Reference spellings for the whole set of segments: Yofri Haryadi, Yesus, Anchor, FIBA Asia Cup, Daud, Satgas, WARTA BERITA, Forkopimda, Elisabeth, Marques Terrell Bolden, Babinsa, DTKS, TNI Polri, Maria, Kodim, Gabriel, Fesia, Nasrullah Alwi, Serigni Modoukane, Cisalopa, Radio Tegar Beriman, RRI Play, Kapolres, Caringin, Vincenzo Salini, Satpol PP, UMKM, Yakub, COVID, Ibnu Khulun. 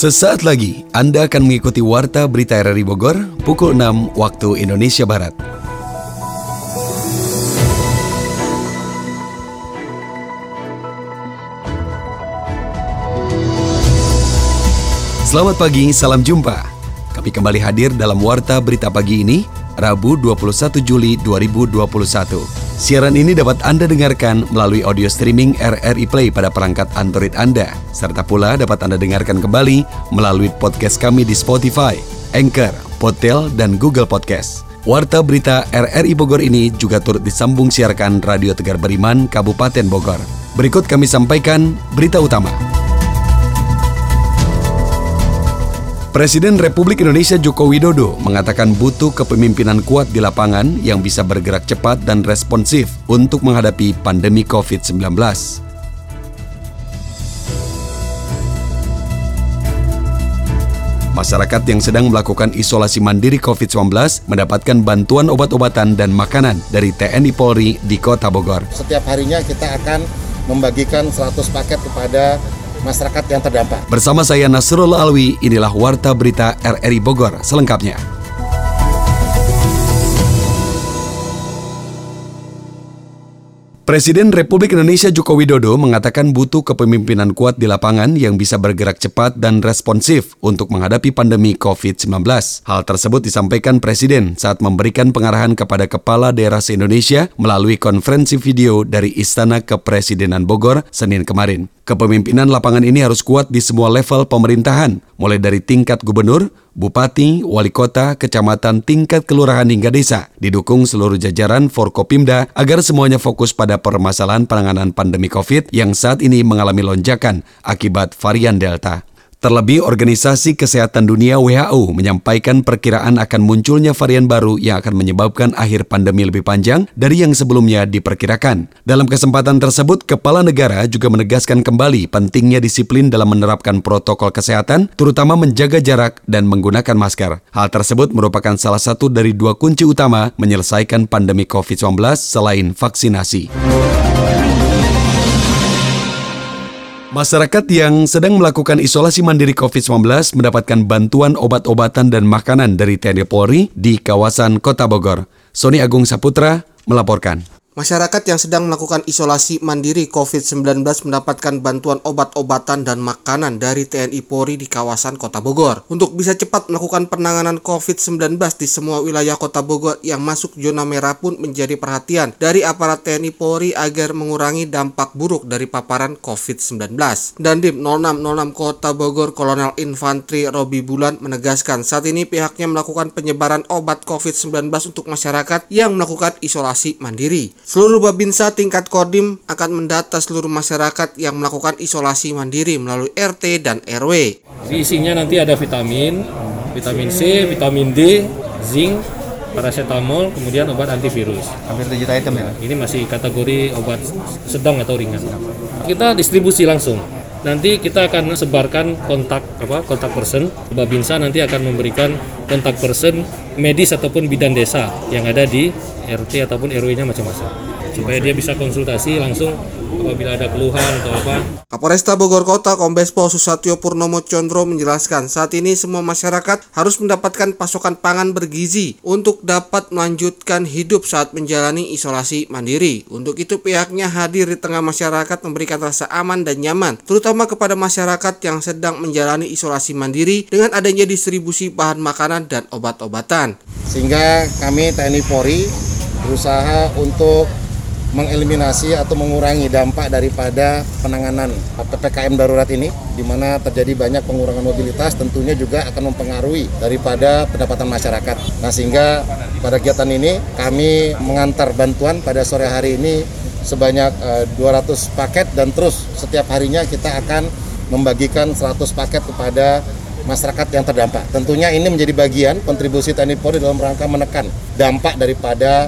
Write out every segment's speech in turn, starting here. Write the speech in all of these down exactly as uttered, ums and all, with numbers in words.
Sesaat lagi, Anda akan mengikuti Warta Berita R R I Bogor pukul enam waktu Indonesia Barat. Selamat pagi, salam jumpa. Kami kembali hadir dalam Warta Berita Pagi ini, Rabu dua puluh satu Juli dua ribu dua puluh satu. Siaran ini dapat Anda dengarkan melalui audio streaming R R I Play pada perangkat Android Anda, serta pula dapat Anda dengarkan kembali melalui podcast kami di Spotify, Anchor, Podtail, dan Google Podcast. Warta Berita R R I Bogor ini juga turut disambung siarkan Radio Tegar Beriman, Kabupaten Bogor. Berikut kami sampaikan berita utama. Presiden Republik Indonesia Joko Widodo mengatakan butuh kepemimpinan kuat di lapangan yang bisa bergerak cepat dan responsif untuk menghadapi pandemi covid sembilan belas. Masyarakat yang sedang melakukan isolasi mandiri covid sembilan belas mendapatkan bantuan obat-obatan dan makanan dari T N I Polri di Kota Bogor. Setiap harinya kita akan membagikan seratus paket kepada masyarakat yang terdampak. Bersama saya Nasrullah Alwi, inilah Warta Berita R R I Bogor selengkapnya. Presiden Republik Indonesia Joko Widodo mengatakan butuh kepemimpinan kuat di lapangan yang bisa bergerak cepat dan responsif untuk menghadapi pandemi covid sembilan belas. Hal tersebut disampaikan Presiden saat memberikan pengarahan kepada Kepala Daerah se-Indonesia melalui konferensi video dari Istana Kepresidenan Bogor Senin kemarin. Kepemimpinan lapangan ini harus kuat di semua level pemerintahan, mulai dari tingkat gubernur, bupati, wali kota, kecamatan, tingkat kelurahan hingga desa, didukung seluruh jajaran Forkopimda agar semuanya fokus pada permasalahan penanganan pandemi COVID yang saat ini mengalami lonjakan akibat varian Delta. Terlebih, Organisasi Kesehatan Dunia W H O menyampaikan perkiraan akan munculnya varian baru yang akan menyebabkan akhir pandemi lebih panjang dari yang sebelumnya diperkirakan. Dalam kesempatan tersebut, Kepala Negara juga menegaskan kembali pentingnya disiplin dalam menerapkan protokol kesehatan, terutama menjaga jarak dan menggunakan masker. Hal tersebut merupakan salah satu dari dua kunci utama menyelesaikan pandemi covid sembilan belas selain vaksinasi. Masyarakat yang sedang melakukan isolasi mandiri covid sembilan belas mendapatkan bantuan obat-obatan dan makanan dari T N I Polri di kawasan Kota Bogor. Sony Agung Saputra melaporkan. Masyarakat yang sedang melakukan isolasi mandiri covid sembilan belas mendapatkan bantuan obat-obatan dan makanan dari T N I Polri di kawasan Kota Bogor. Untuk bisa cepat melakukan penanganan covid sembilan belas di semua wilayah Kota Bogor yang masuk zona merah pun menjadi perhatian dari aparat T N I Polri agar mengurangi dampak buruk dari paparan covid sembilan belas. Dandim nol enam nol enam Kota Bogor Kolonel Infantri Robi Bulan menegaskan saat ini pihaknya melakukan penyebaran obat covid sembilan belas untuk masyarakat yang melakukan isolasi mandiri. Seluruh Babinsa tingkat Kodim akan mendata seluruh masyarakat yang melakukan isolasi mandiri melalui R T dan R W. Isinya nanti ada vitamin, vitamin C, vitamin D, zinc, paracetamol, kemudian obat antivirus. Hampir tujuh item ya? Ini masih kategori obat sedang atau ringan. Kita distribusi langsung. Nanti kita akan sebarkan kontak apa kontak person. Babinsa nanti akan memberikan kontak person medis ataupun bidan desa yang ada di R T ataupun R W-nya macam-macam, supaya dia bisa konsultasi langsung apabila ada keluhan atau apa. Kapolresta Bogor Kota Kombes Pol Susatyo Purnomo Chondro menjelaskan saat ini semua masyarakat harus mendapatkan pasokan pangan bergizi untuk dapat melanjutkan hidup saat menjalani isolasi mandiri. Untuk itu pihaknya hadir di tengah masyarakat memberikan rasa aman dan nyaman, terutama kepada masyarakat yang sedang menjalani isolasi mandiri dengan adanya distribusi bahan makanan dan obat-obatan. Sehingga kami T N I Polri berusaha untuk mengeliminasi atau mengurangi dampak daripada penanganan P P K M darurat ini, di mana terjadi banyak pengurangan mobilitas, tentunya juga akan mempengaruhi daripada pendapatan masyarakat. Nah, sehingga pada kegiatan ini kami mengantar bantuan pada sore hari ini sebanyak dua ratus paket dan terus setiap harinya kita akan membagikan seratus paket kepada masyarakat yang terdampak. Tentunya ini menjadi bagian kontribusi T N I Polri dalam rangka menekan dampak daripada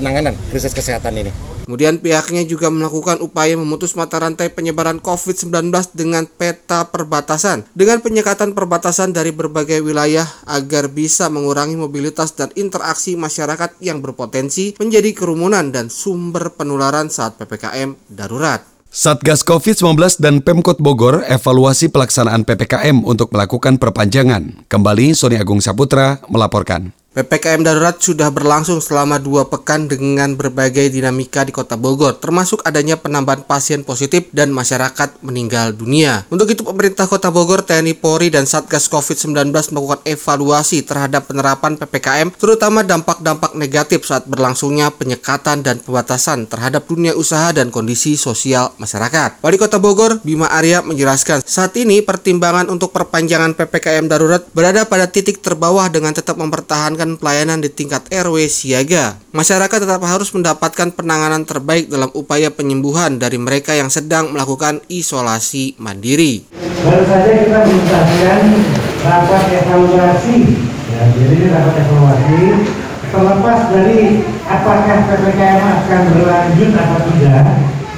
penanganan krisis kesehatan ini. Kemudian pihaknya juga melakukan upaya memutus mata rantai penyebaran covid sembilan belas dengan peta perbatasan, dengan penyekatan perbatasan dari berbagai wilayah agar bisa mengurangi mobilitas dan interaksi masyarakat yang berpotensi menjadi kerumunan dan sumber penularan saat P P K M darurat. Satgas covid sembilan belas dan Pemkot Bogor evaluasi pelaksanaan P P K M untuk melakukan perpanjangan. Kembali Sony Agung Saputra melaporkan. P P K M darurat sudah berlangsung selama dua pekan dengan berbagai dinamika di Kota Bogor, termasuk adanya penambahan pasien positif dan masyarakat meninggal dunia. Untuk itu pemerintah Kota Bogor, T N I Polri, dan Satgas covid sembilan belas melakukan evaluasi terhadap penerapan P P K M, terutama dampak-dampak negatif saat berlangsungnya penyekatan dan pembatasan terhadap dunia usaha dan kondisi sosial masyarakat. Wali Kota Bogor, Bima Arya menjelaskan, saat ini pertimbangan untuk perpanjangan P P K M darurat berada pada titik terbawah dengan tetap mempertahankan pelayanan di tingkat R W siaga. Masyarakat tetap harus mendapatkan penanganan terbaik dalam upaya penyembuhan dari mereka yang sedang melakukan isolasi mandiri. Baru saja kita menuntaskan rapat evaluasi, ya, jadi rapat evaluasi terlepas dari apakah P P K M akan berlanjut atau tidak,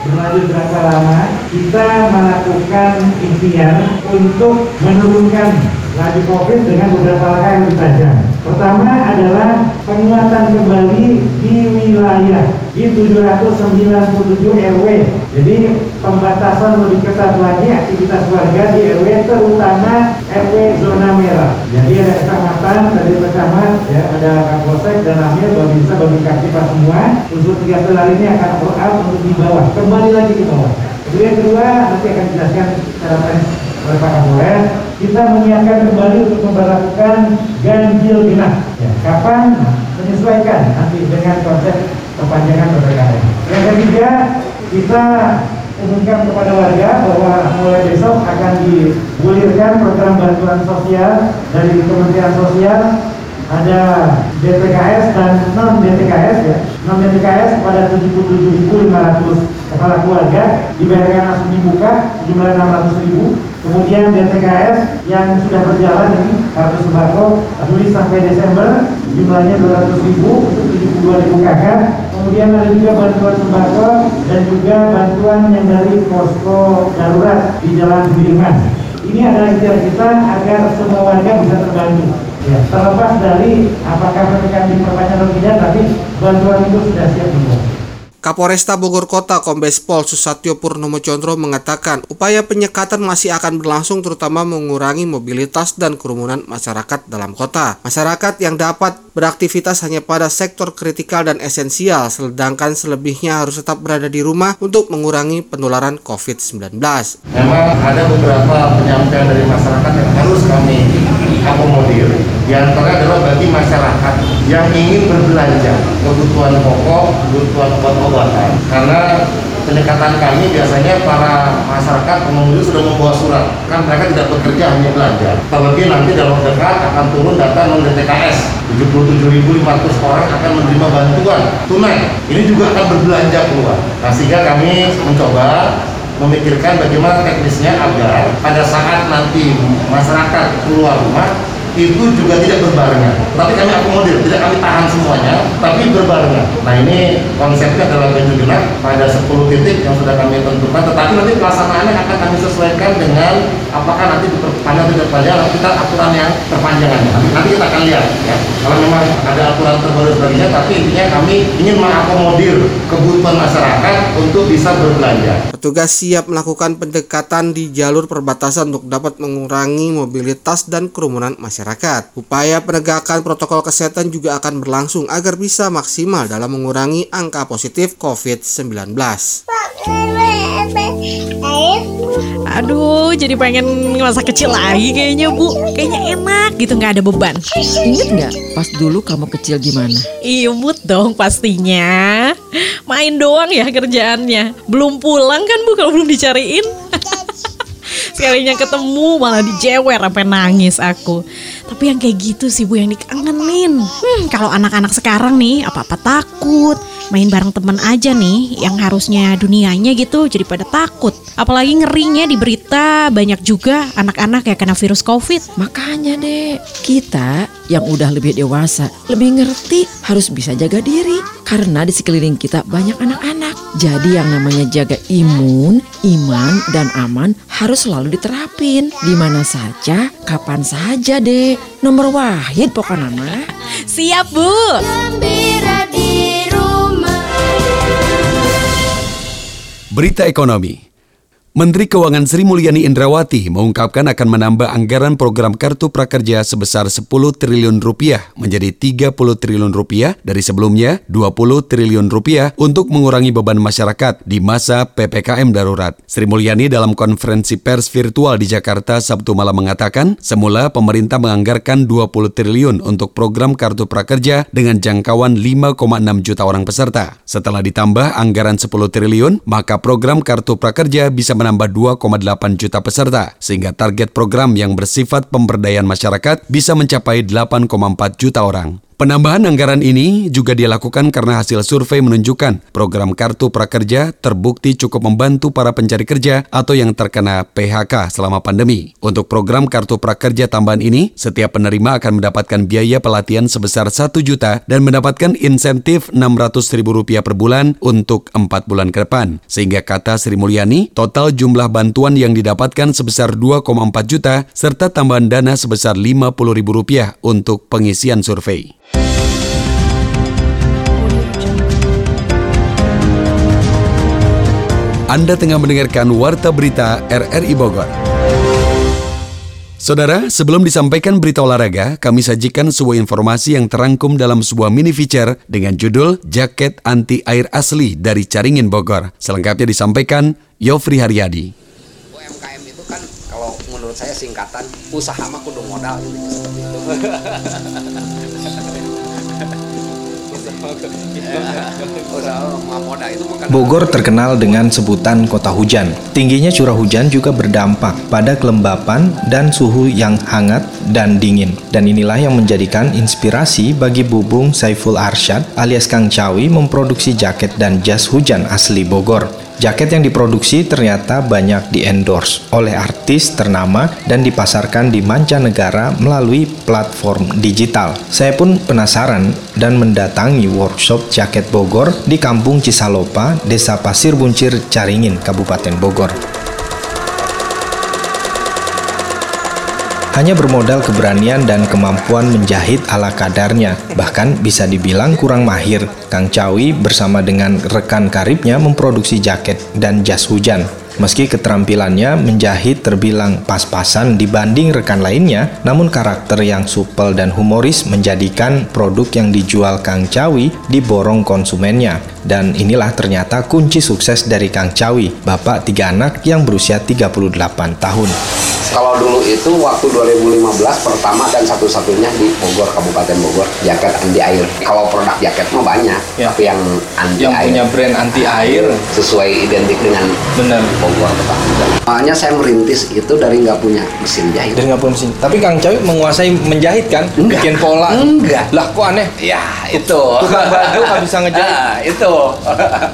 berlanjut berapa lama, kita melakukan ikhtiar untuk menurunkan laju COVID dengan beberapa langkah yang ditajam. Pertama adalah penguatan kembali di wilayah di tujuh ratus sembilan puluh tujuh R W. Jadi pembatasan lebih ketat lagi aktivitas warga di R W, terutama R W zona merah. Jadi ada kecamatan, dari kecamatan ya, ada kapolsek dan amir, babinsa, babinsa, kita semua unsur tiga pilar ini akan roll out untuk di bawah, kembali lagi ke bawah. Jadi yang kedua nanti akan dijelaskan secara teknis oleh Pak Kapolres. Kita menyiapkan kembali untuk memperlakukan ganjil genap. Ya, kapan menyesuaikan nanti dengan konsep perpanjangan P P K M. Yang ketiga, kita umumkan kepada warga bahwa mulai besok akan digulirkan program bantuan sosial dari Kementerian Sosial. Ada D T K S dan non-D T K S, ya. non-D T K S pada tujuh puluh tujuh ribu lima ratus kepala keluarga dibayarkan langsung dibuka jumlah enam ratus ribu. Kemudian D T K S yang sudah berjalan ini kartu sembako Juli sampai Desember jumlahnya dua ratus ribu untuk tujuh puluh dua ribu K K. Kemudian ada juga bantuan sembako dan juga bantuan yang dari posko darurat di Jalan Beriman. Ini adalah ikhtiar kita agar semua warga bisa terbantu. Ya, terlepas dari apakah mereka diperpanjang atau tidak, tapi bantuan itu sudah siap semua. Kapolresta Bogor Kota Kombes Pol Susatyo Purnomo Chondro mengatakan upaya penyekatan masih akan berlangsung, terutama mengurangi mobilitas dan kerumunan masyarakat dalam kota. Masyarakat yang dapat beraktivitas hanya pada sektor kritikal dan esensial, sedangkan selebihnya harus tetap berada di rumah untuk mengurangi penularan covid sembilan belas. Memang ada beberapa penyampaian dari masyarakat yang harus kami akomodir. Di antara adalah bagi masyarakat yang ingin berbelanja kebutuhan pokok, kebutuhan obat-obatan. Karena pendekatan kami biasanya para masyarakat pengunjung sudah membawa surat, kan mereka tidak bekerja hanya belanja. Terlebih nanti dalam dekat akan turun data non-D T K S, tujuh puluh tujuh ribu lima ratus orang akan menerima bantuan tunai. Ini juga akan berbelanja keluar. Nah, sehingga kami mencoba memikirkan bagaimana teknisnya agar pada saat nanti masyarakat keluar rumah itu juga tidak berbarengan. Tapi kami akomodir, tidak kami tahan semuanya, tapi berbarengan. Nah, ini konsepnya adalah ganjil genap pada sepuluh titik yang sudah kami tentukan, tetapi nanti pelaksanaannya akan kami sesuaikan dengan apakah nanti diperpanjang atau diperpanjang, atau kita aturan yang perpanjangannya. Nanti kita akan lihat ya. Kalau memang ada aturan terbaru sebagainya, tapi intinya kami ingin mengakomodir kebutuhan masyarakat untuk bisa berbelanja. Petugas siap melakukan pendekatan di jalur perbatasan untuk dapat mengurangi mobilitas dan kerumunan masyarakat. Masyarakat. Upaya penegakan protokol kesehatan juga akan berlangsung agar bisa maksimal dalam mengurangi angka positif covid sembilan belas. Aduh, jadi pengen masa kecil lagi kayaknya, Bu. Kayaknya enak gitu, nggak ada beban. Ingat nggak pas dulu kamu kecil gimana? Imut dong pastinya. Main doang ya kerjaannya. Belum pulang kan, Bu, kalau belum dicariin. Sekalinya ketemu malah dijewer sampai nangis aku. Tapi yang kayak gitu sih, Bu, yang dikangenin. Hmm, kalau anak-anak sekarang nih apa-apa takut. Main bareng teman aja nih yang harusnya dunianya gitu jadi pada takut. Apalagi ngerinya di berita banyak juga anak-anak yang kena virus COVID. Makanya deh, kita yang udah lebih dewasa, lebih ngerti harus bisa jaga diri. Karena di sekeliling kita banyak anak-anak. Jadi yang namanya jaga imun, iman, dan aman harus selalu diterapin di mana saja, kapan saja deh. Nomor wahid pokoknya mah. Siap, Bu. Gembira di rumah. Berita ekonomi. Menteri Keuangan Sri Mulyani Indrawati mengungkapkan akan menambah anggaran program Kartu Prakerja sebesar sepuluh triliun rupiah menjadi tiga puluh triliun rupiah dari sebelumnya dua puluh triliun rupiah untuk mengurangi beban masyarakat di masa P P K M darurat. Sri Mulyani dalam konferensi pers virtual di Jakarta Sabtu malam mengatakan, semula pemerintah menganggarkan dua puluh triliun untuk program Kartu Prakerja dengan jangkauan lima koma enam juta orang peserta. Setelah ditambah anggaran sepuluh triliun, maka program Kartu Prakerja bisa menambah dua koma delapan juta peserta, sehingga target program yang bersifat pemberdayaan masyarakat bisa mencapai delapan koma empat juta orang. Penambahan anggaran ini juga dilakukan karena hasil survei menunjukkan program Kartu Prakerja terbukti cukup membantu para pencari kerja atau yang terkena P H K selama pandemi. Untuk program Kartu Prakerja tambahan ini, setiap penerima akan mendapatkan biaya pelatihan sebesar satu juta dan mendapatkan insentif enam ratus ribu rupiah per bulan untuk empat bulan ke depan. Sehingga kata Sri Mulyani, total jumlah bantuan yang didapatkan sebesar dua koma empat juta serta tambahan dana sebesar lima puluh ribu rupiah untuk pengisian survei. Anda tengah mendengarkan Warta Berita R R I Bogor. Saudara, sebelum disampaikan berita olahraga, kami sajikan sebuah informasi yang terangkum dalam sebuah mini feature dengan judul Jaket Anti Air Asli dari Caringin Bogor. Selengkapnya disampaikan Yofri Haryadi. U M K M itu kan kalau menurut saya singkatan usaha mah kudu modal gitu. Bogor terkenal dengan sebutan kota hujan. Tingginya curah hujan juga berdampak pada kelembapan dan suhu yang hangat dan dingin. Dan inilah yang menjadikan inspirasi bagi Bubung Saiful Arsyad alias Kang Cawi memproduksi jaket dan jas hujan asli Bogor. Jaket yang diproduksi ternyata banyak di-endorse oleh artis ternama dan dipasarkan di mancanegara melalui platform digital. Saya pun penasaran dan mendatangi workshop jaket Bogor di Kampung Cisalopa, Desa Pasir Buncir, Caringin, Kabupaten Bogor. Hanya bermodal keberanian dan kemampuan menjahit ala kadarnya, bahkan bisa dibilang kurang mahir, Kang Cawi bersama dengan rekan karibnya memproduksi jaket dan jas hujan. Meski keterampilannya menjahit terbilang pas-pasan dibanding rekan lainnya, namun karakter yang supel dan humoris menjadikan produk yang dijual Kang Cawi diborong konsumennya. Dan inilah ternyata kunci sukses dari Kang Cawi, bapak tiga anak yang berusia tiga puluh delapan tahun. Kalau dulu itu waktu dua ribu lima belas pertama dan satu-satunya di Bogor, Kabupaten Bogor, jaket anti air. Kalau produk jaket mah banyak, ya. Tapi yang anti yang air. Yang punya brand anti air sesuai identik dengan benar Bogor Kabupaten. Makanya saya merintis itu dari nggak punya mesin jahit. Dari nggak punya mesin. Tapi Kang Cawi menguasai menjahit kan? Enggak. Bikin pola. Enggak. Lah kok aneh? Ya itu. Tukang baju nggak bisa ngejahit. Ah, itu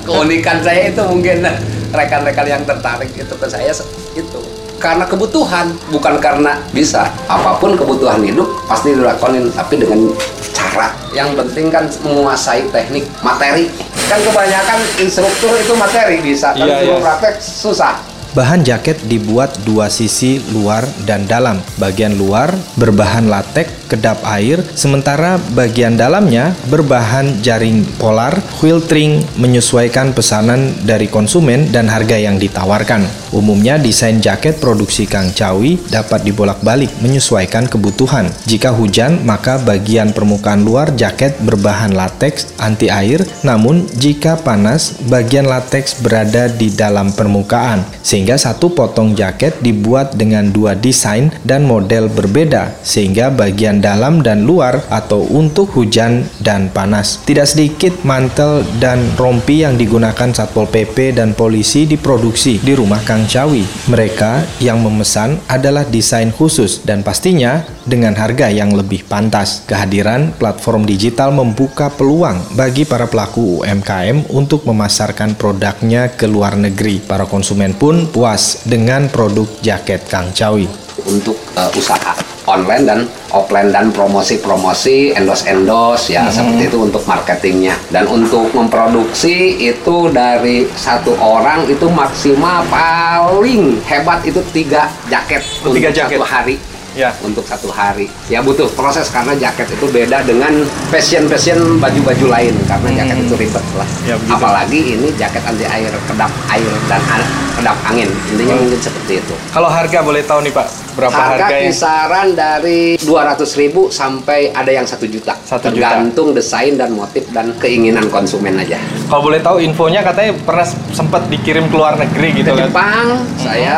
keunikan saya itu mungkin rekan-rekan yang tertarik itu ke saya itu. Karena kebutuhan, bukan karena bisa. Apapun kebutuhan hidup pasti dilakonin, tapi dengan cara. Yang penting kan menguasai teknik, materi. Kan kebanyakan instruktur itu materi bisa, tapi yeah, yeah. praktek susah. Bahan jaket dibuat dua sisi, luar dan dalam. Bagian luar berbahan latek, kedap air, sementara bagian dalamnya berbahan jaring polar, quilting, menyesuaikan pesanan dari konsumen dan harga yang ditawarkan. Umumnya desain jaket produksi Kang Cawi dapat dibolak-balik menyesuaikan kebutuhan. Jika hujan, maka bagian permukaan luar jaket berbahan latex anti air, namun jika panas, bagian latex berada di dalam permukaan, sehingga Sehingga satu potong jaket dibuat dengan dua desain dan model berbeda, sehingga bagian dalam dan luar atau untuk hujan dan panas. Tidak sedikit mantel dan rompi yang digunakan Satpol P P dan polisi diproduksi di rumah Kang Cawi. Mereka yang memesan adalah desain khusus dan pastinya dengan harga yang lebih pantas. Kehadiran platform digital membuka peluang bagi para pelaku U M K M untuk memasarkan produknya ke luar negeri. Para konsumen pun puas dengan produk jaket Kang Cawi. Untuk uh, usaha online dan offline dan promosi-promosi, endorse-endorse ya, mm-hmm. seperti itu untuk marketingnya. Dan untuk memproduksi itu dari satu orang itu maksimal paling hebat itu tiga jaket tiga untuk jaket. satu hari. Ya. Untuk satu hari. Ya butuh proses karena jaket itu beda dengan fashion-fashion baju-baju lain karena hmm. jaket itu ribet lah ya, apalagi ini jaket anti air, kedap air dan an- kedap angin intinya hmm. mungkin seperti itu. Kalau harga boleh tahu nih Pak, berapa harga? Harga kisaran yang... dari dua ratus ribu sampai ada yang satu juta, satu tergantung juta. Desain dan motif dan keinginan konsumen aja. Kalau boleh tahu infonya katanya pernah sempat dikirim ke luar negeri gitu kan? Ke Jepang, hmm. saya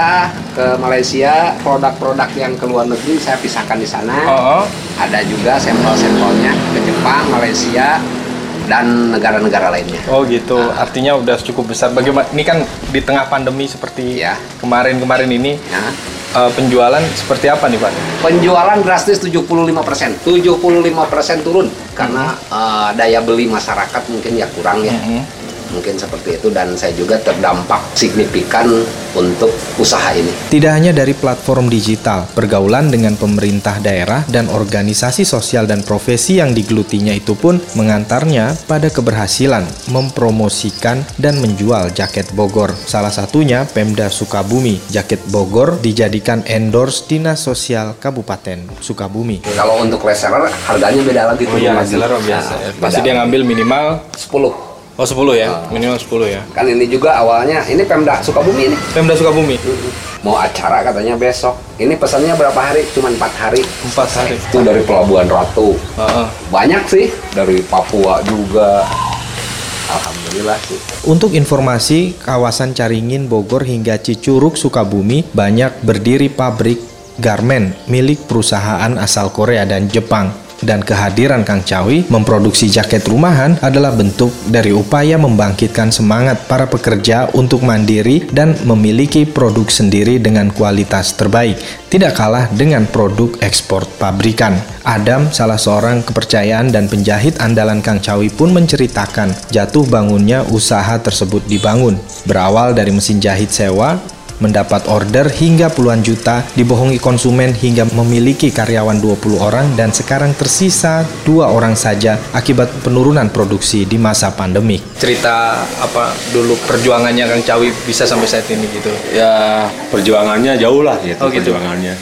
ke Malaysia, produk-produk yang ke luar negeri saya pisahkan di sana. Oh. Ada juga sampel-sampelnya ke Jepang, Malaysia, dan negara-negara lainnya. Oh gitu, nah, artinya udah cukup besar. Bagaimana? Ini kan di tengah pandemi seperti ya. kemarin-kemarin ini, ya. uh, penjualan seperti apa nih Pak? Penjualan drastis tujuh puluh lima persen. tujuh puluh lima persen turun karena hmm. uh, daya beli masyarakat mungkin ya kurang ya. Hmm. Mungkin seperti itu, dan saya juga terdampak signifikan untuk usaha ini. Tidak hanya dari platform digital, pergaulan dengan pemerintah daerah dan organisasi sosial dan profesi yang digelutinya itu pun mengantarnya pada keberhasilan mempromosikan dan menjual jaket Bogor. Salah satunya Pemda Sukabumi. Jaket Bogor dijadikan endorse Dinas Sosial Kabupaten Sukabumi. Kalau untuk reseller harganya beda lagi. Oh iya, reseller biasa. Nah, pasti dia ngambil minimal sepuluh. Oh sepuluh ya, minimal sepuluh ya. Kan ini juga awalnya, ini Pemda Sukabumi ini. Pemda Sukabumi. Mau acara katanya besok. Ini pesannya berapa hari? Cuma empat hari. empat hari. Itu dari Pelabuhan Ratu. Uh-uh. Banyak sih dari Papua juga. Alhamdulillah sih. Untuk informasi, kawasan Caringin, Bogor hingga Cicurug, Sukabumi banyak berdiri pabrik garmen milik perusahaan asal Korea dan Jepang. Dan kehadiran Kang Cawi memproduksi jaket rumahan adalah bentuk dari upaya membangkitkan semangat para pekerja untuk mandiri dan memiliki produk sendiri dengan kualitas terbaik, tidak kalah dengan produk ekspor pabrikan. Adam, salah seorang kepercayaan dan penjahit andalan Kang Cawi pun menceritakan jatuh bangunnya usaha tersebut dibangun. Berawal dari mesin jahit sewa, mendapat order hingga puluhan juta, dibohongi konsumen hingga memiliki karyawan dua puluh orang dan sekarang tersisa dua orang saja akibat penurunan produksi di masa pandemi. Cerita apa dulu perjuangannya Kang Cawi bisa sampai saat ini gitu? Ya perjuangannya jauh lah gitu, oh, gitu. Perjuangannya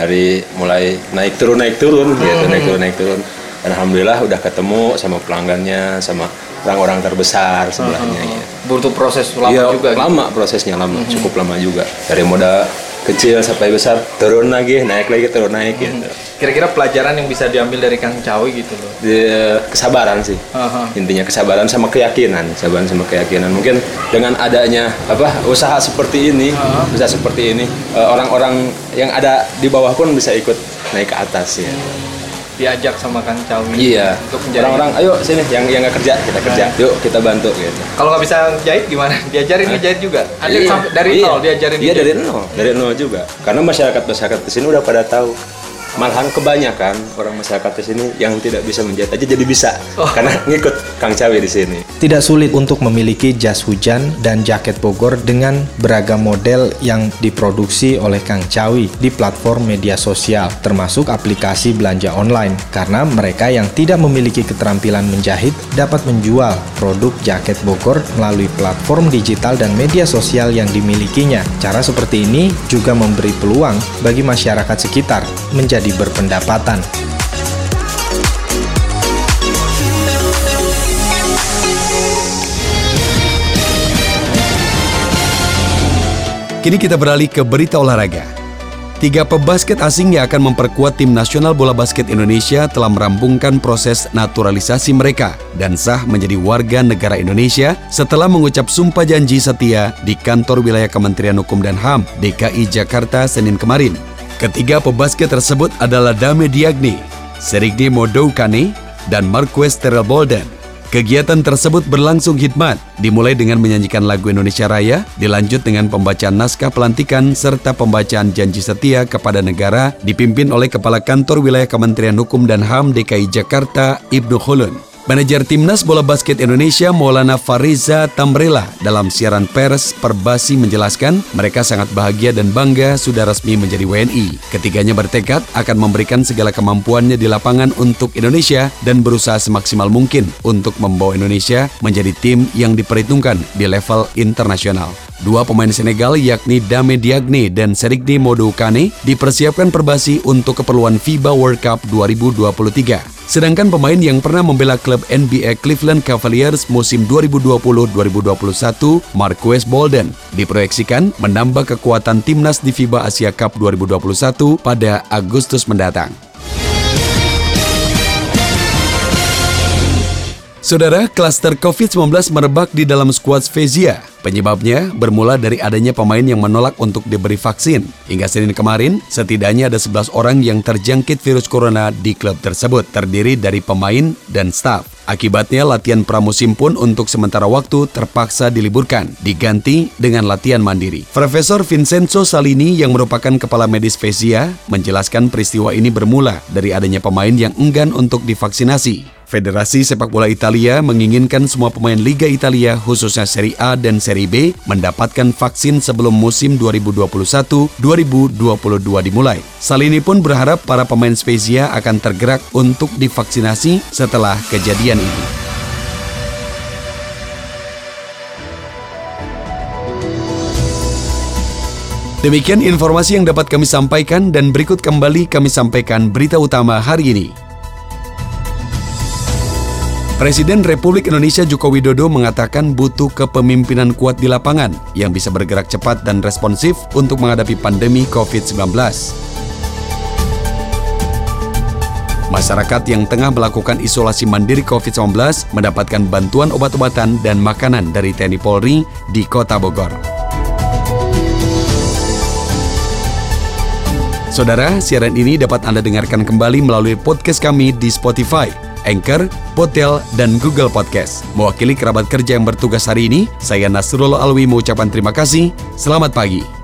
dari mulai naik turun naik turun gitu, mm-hmm. naik turun naik turun. Dan alhamdulillah udah ketemu sama pelanggannya, sama orang-orang terbesar sebelahnya. Uh-huh. Gitu. Butuh proses lama ya, juga. Lama gitu. Prosesnya lama, uh-huh. cukup lama juga. Dari modal kecil sampai besar, turun lagi, naik lagi, turun naik uh-huh. gitu. Kira-kira pelajaran yang bisa diambil dari Kang Cawi gitu loh? Ya, kesabaran sih. Uh-huh. Intinya kesabaran sama keyakinan, kesabaran sama keyakinan. Mungkin dengan adanya apa usaha seperti ini, uh-huh. usaha seperti ini, orang-orang yang ada di bawah pun bisa ikut naik ke atas ya. Uh-huh. Diajak sama Kang Cawi. Iya. Untuk menjahit. Orang-orang, ayo sini yang yang nggak kerja kita kerja. Nah. Yuk kita bantu gitu. Kalau nggak bisa jahit gimana? Diajarin ngejahit juga. Ada iya. sampai dari iya. nol diajarin. Iya dari nol, dari nol juga. Karena masyarakat masyarakat di sini udah pada tahu. Malahan kebanyakan orang masyarakat di sini yang tidak bisa menjahit aja jadi bisa oh. karena ngikut Kang Cawi di sini. Tidak sulit untuk memiliki jas hujan dan jaket Bogor dengan beragam model yang diproduksi oleh Kang Cawi di platform media sosial termasuk aplikasi belanja online, karena mereka yang tidak memiliki keterampilan menjahit dapat menjual produk jaket Bogor melalui platform digital dan media sosial yang dimilikinya. Cara seperti ini juga memberi peluang bagi masyarakat sekitar menjadi di berpendapatan. Kini kita beralih ke berita olahraga. Tiga pebasket asing yang akan memperkuat tim nasional bola basket Indonesia telah merampungkan proses naturalisasi mereka dan sah menjadi warga negara Indonesia setelah mengucap sumpah janji setia di kantor wilayah Kementerian Hukum dan H A M D K I Jakarta Senin kemarin. Ketiga pebasket tersebut adalah Dame Diagne, Serigni Modoukane, dan Marques Terrell Bolden. Kegiatan tersebut berlangsung hikmat, dimulai dengan menyanyikan lagu Indonesia Raya, dilanjut dengan pembacaan naskah pelantikan serta pembacaan janji setia kepada negara dipimpin oleh Kepala Kantor Wilayah Kementerian Hukum dan H A M D K I Jakarta, Ibnu Khulun. Manajer Timnas Bola Basket Indonesia Maulana Fariza Tamrela dalam siaran pers PERBASI menjelaskan mereka sangat bahagia dan bangga sudah resmi menjadi W N I. Ketiganya bertekad akan memberikan segala kemampuannya di lapangan untuk Indonesia dan berusaha semaksimal mungkin untuk membawa Indonesia menjadi tim yang diperhitungkan di level internasional. Dua pemain Senegal yakni Dame Diagne dan Serigny Modoukane dipersiapkan Perbasi untuk keperluan FIBA World Cup dua ribu dua puluh tiga. Sedangkan pemain yang pernah membela klub N B A Cleveland Cavaliers musim dua ribu dua puluh dua ribu dua puluh satu, Marques Bolden, diproyeksikan menambah kekuatan timnas di FIBA Asia Cup dua ribu dua puluh satu pada Agustus mendatang. Saudara, klaster covid sembilan belas merebak di dalam skuad Fesia. Penyebabnya bermula dari adanya pemain yang menolak untuk diberi vaksin. Hingga Senin kemarin, setidaknya ada sebelas orang yang terjangkit virus corona di klub tersebut, terdiri dari pemain dan staf. Akibatnya, latihan pramusim pun untuk sementara waktu terpaksa diliburkan, diganti dengan latihan mandiri. Profesor Vincenzo Salini yang merupakan kepala medis Fesia menjelaskan peristiwa ini bermula dari adanya pemain yang enggan untuk divaksinasi. Federasi Sepak Bola Italia menginginkan semua pemain Liga Italia, khususnya Serie A dan Serie B, mendapatkan vaksin sebelum musim dua ribu dua puluh satu dua ribu dua puluh dua dimulai. Salini pun berharap para pemain Spezia akan tergerak untuk divaksinasi setelah kejadian ini. Demikian informasi yang dapat kami sampaikan dan berikut kembali kami sampaikan berita utama hari ini. Presiden Republik Indonesia Joko Widodo mengatakan butuh kepemimpinan kuat di lapangan yang bisa bergerak cepat dan responsif untuk menghadapi pandemi covid sembilan belas. Masyarakat yang tengah melakukan isolasi mandiri covid sembilan belas mendapatkan bantuan obat-obatan dan makanan dari T N I Polri di Kota Bogor. Saudara, siaran ini dapat Anda dengarkan kembali melalui podcast kami di Spotify, Anchor, Podtail, dan Google Podcast. Mewakili kerabat kerja yang bertugas hari ini, saya Nasrullah Alwi mengucapkan terima kasih. Selamat pagi.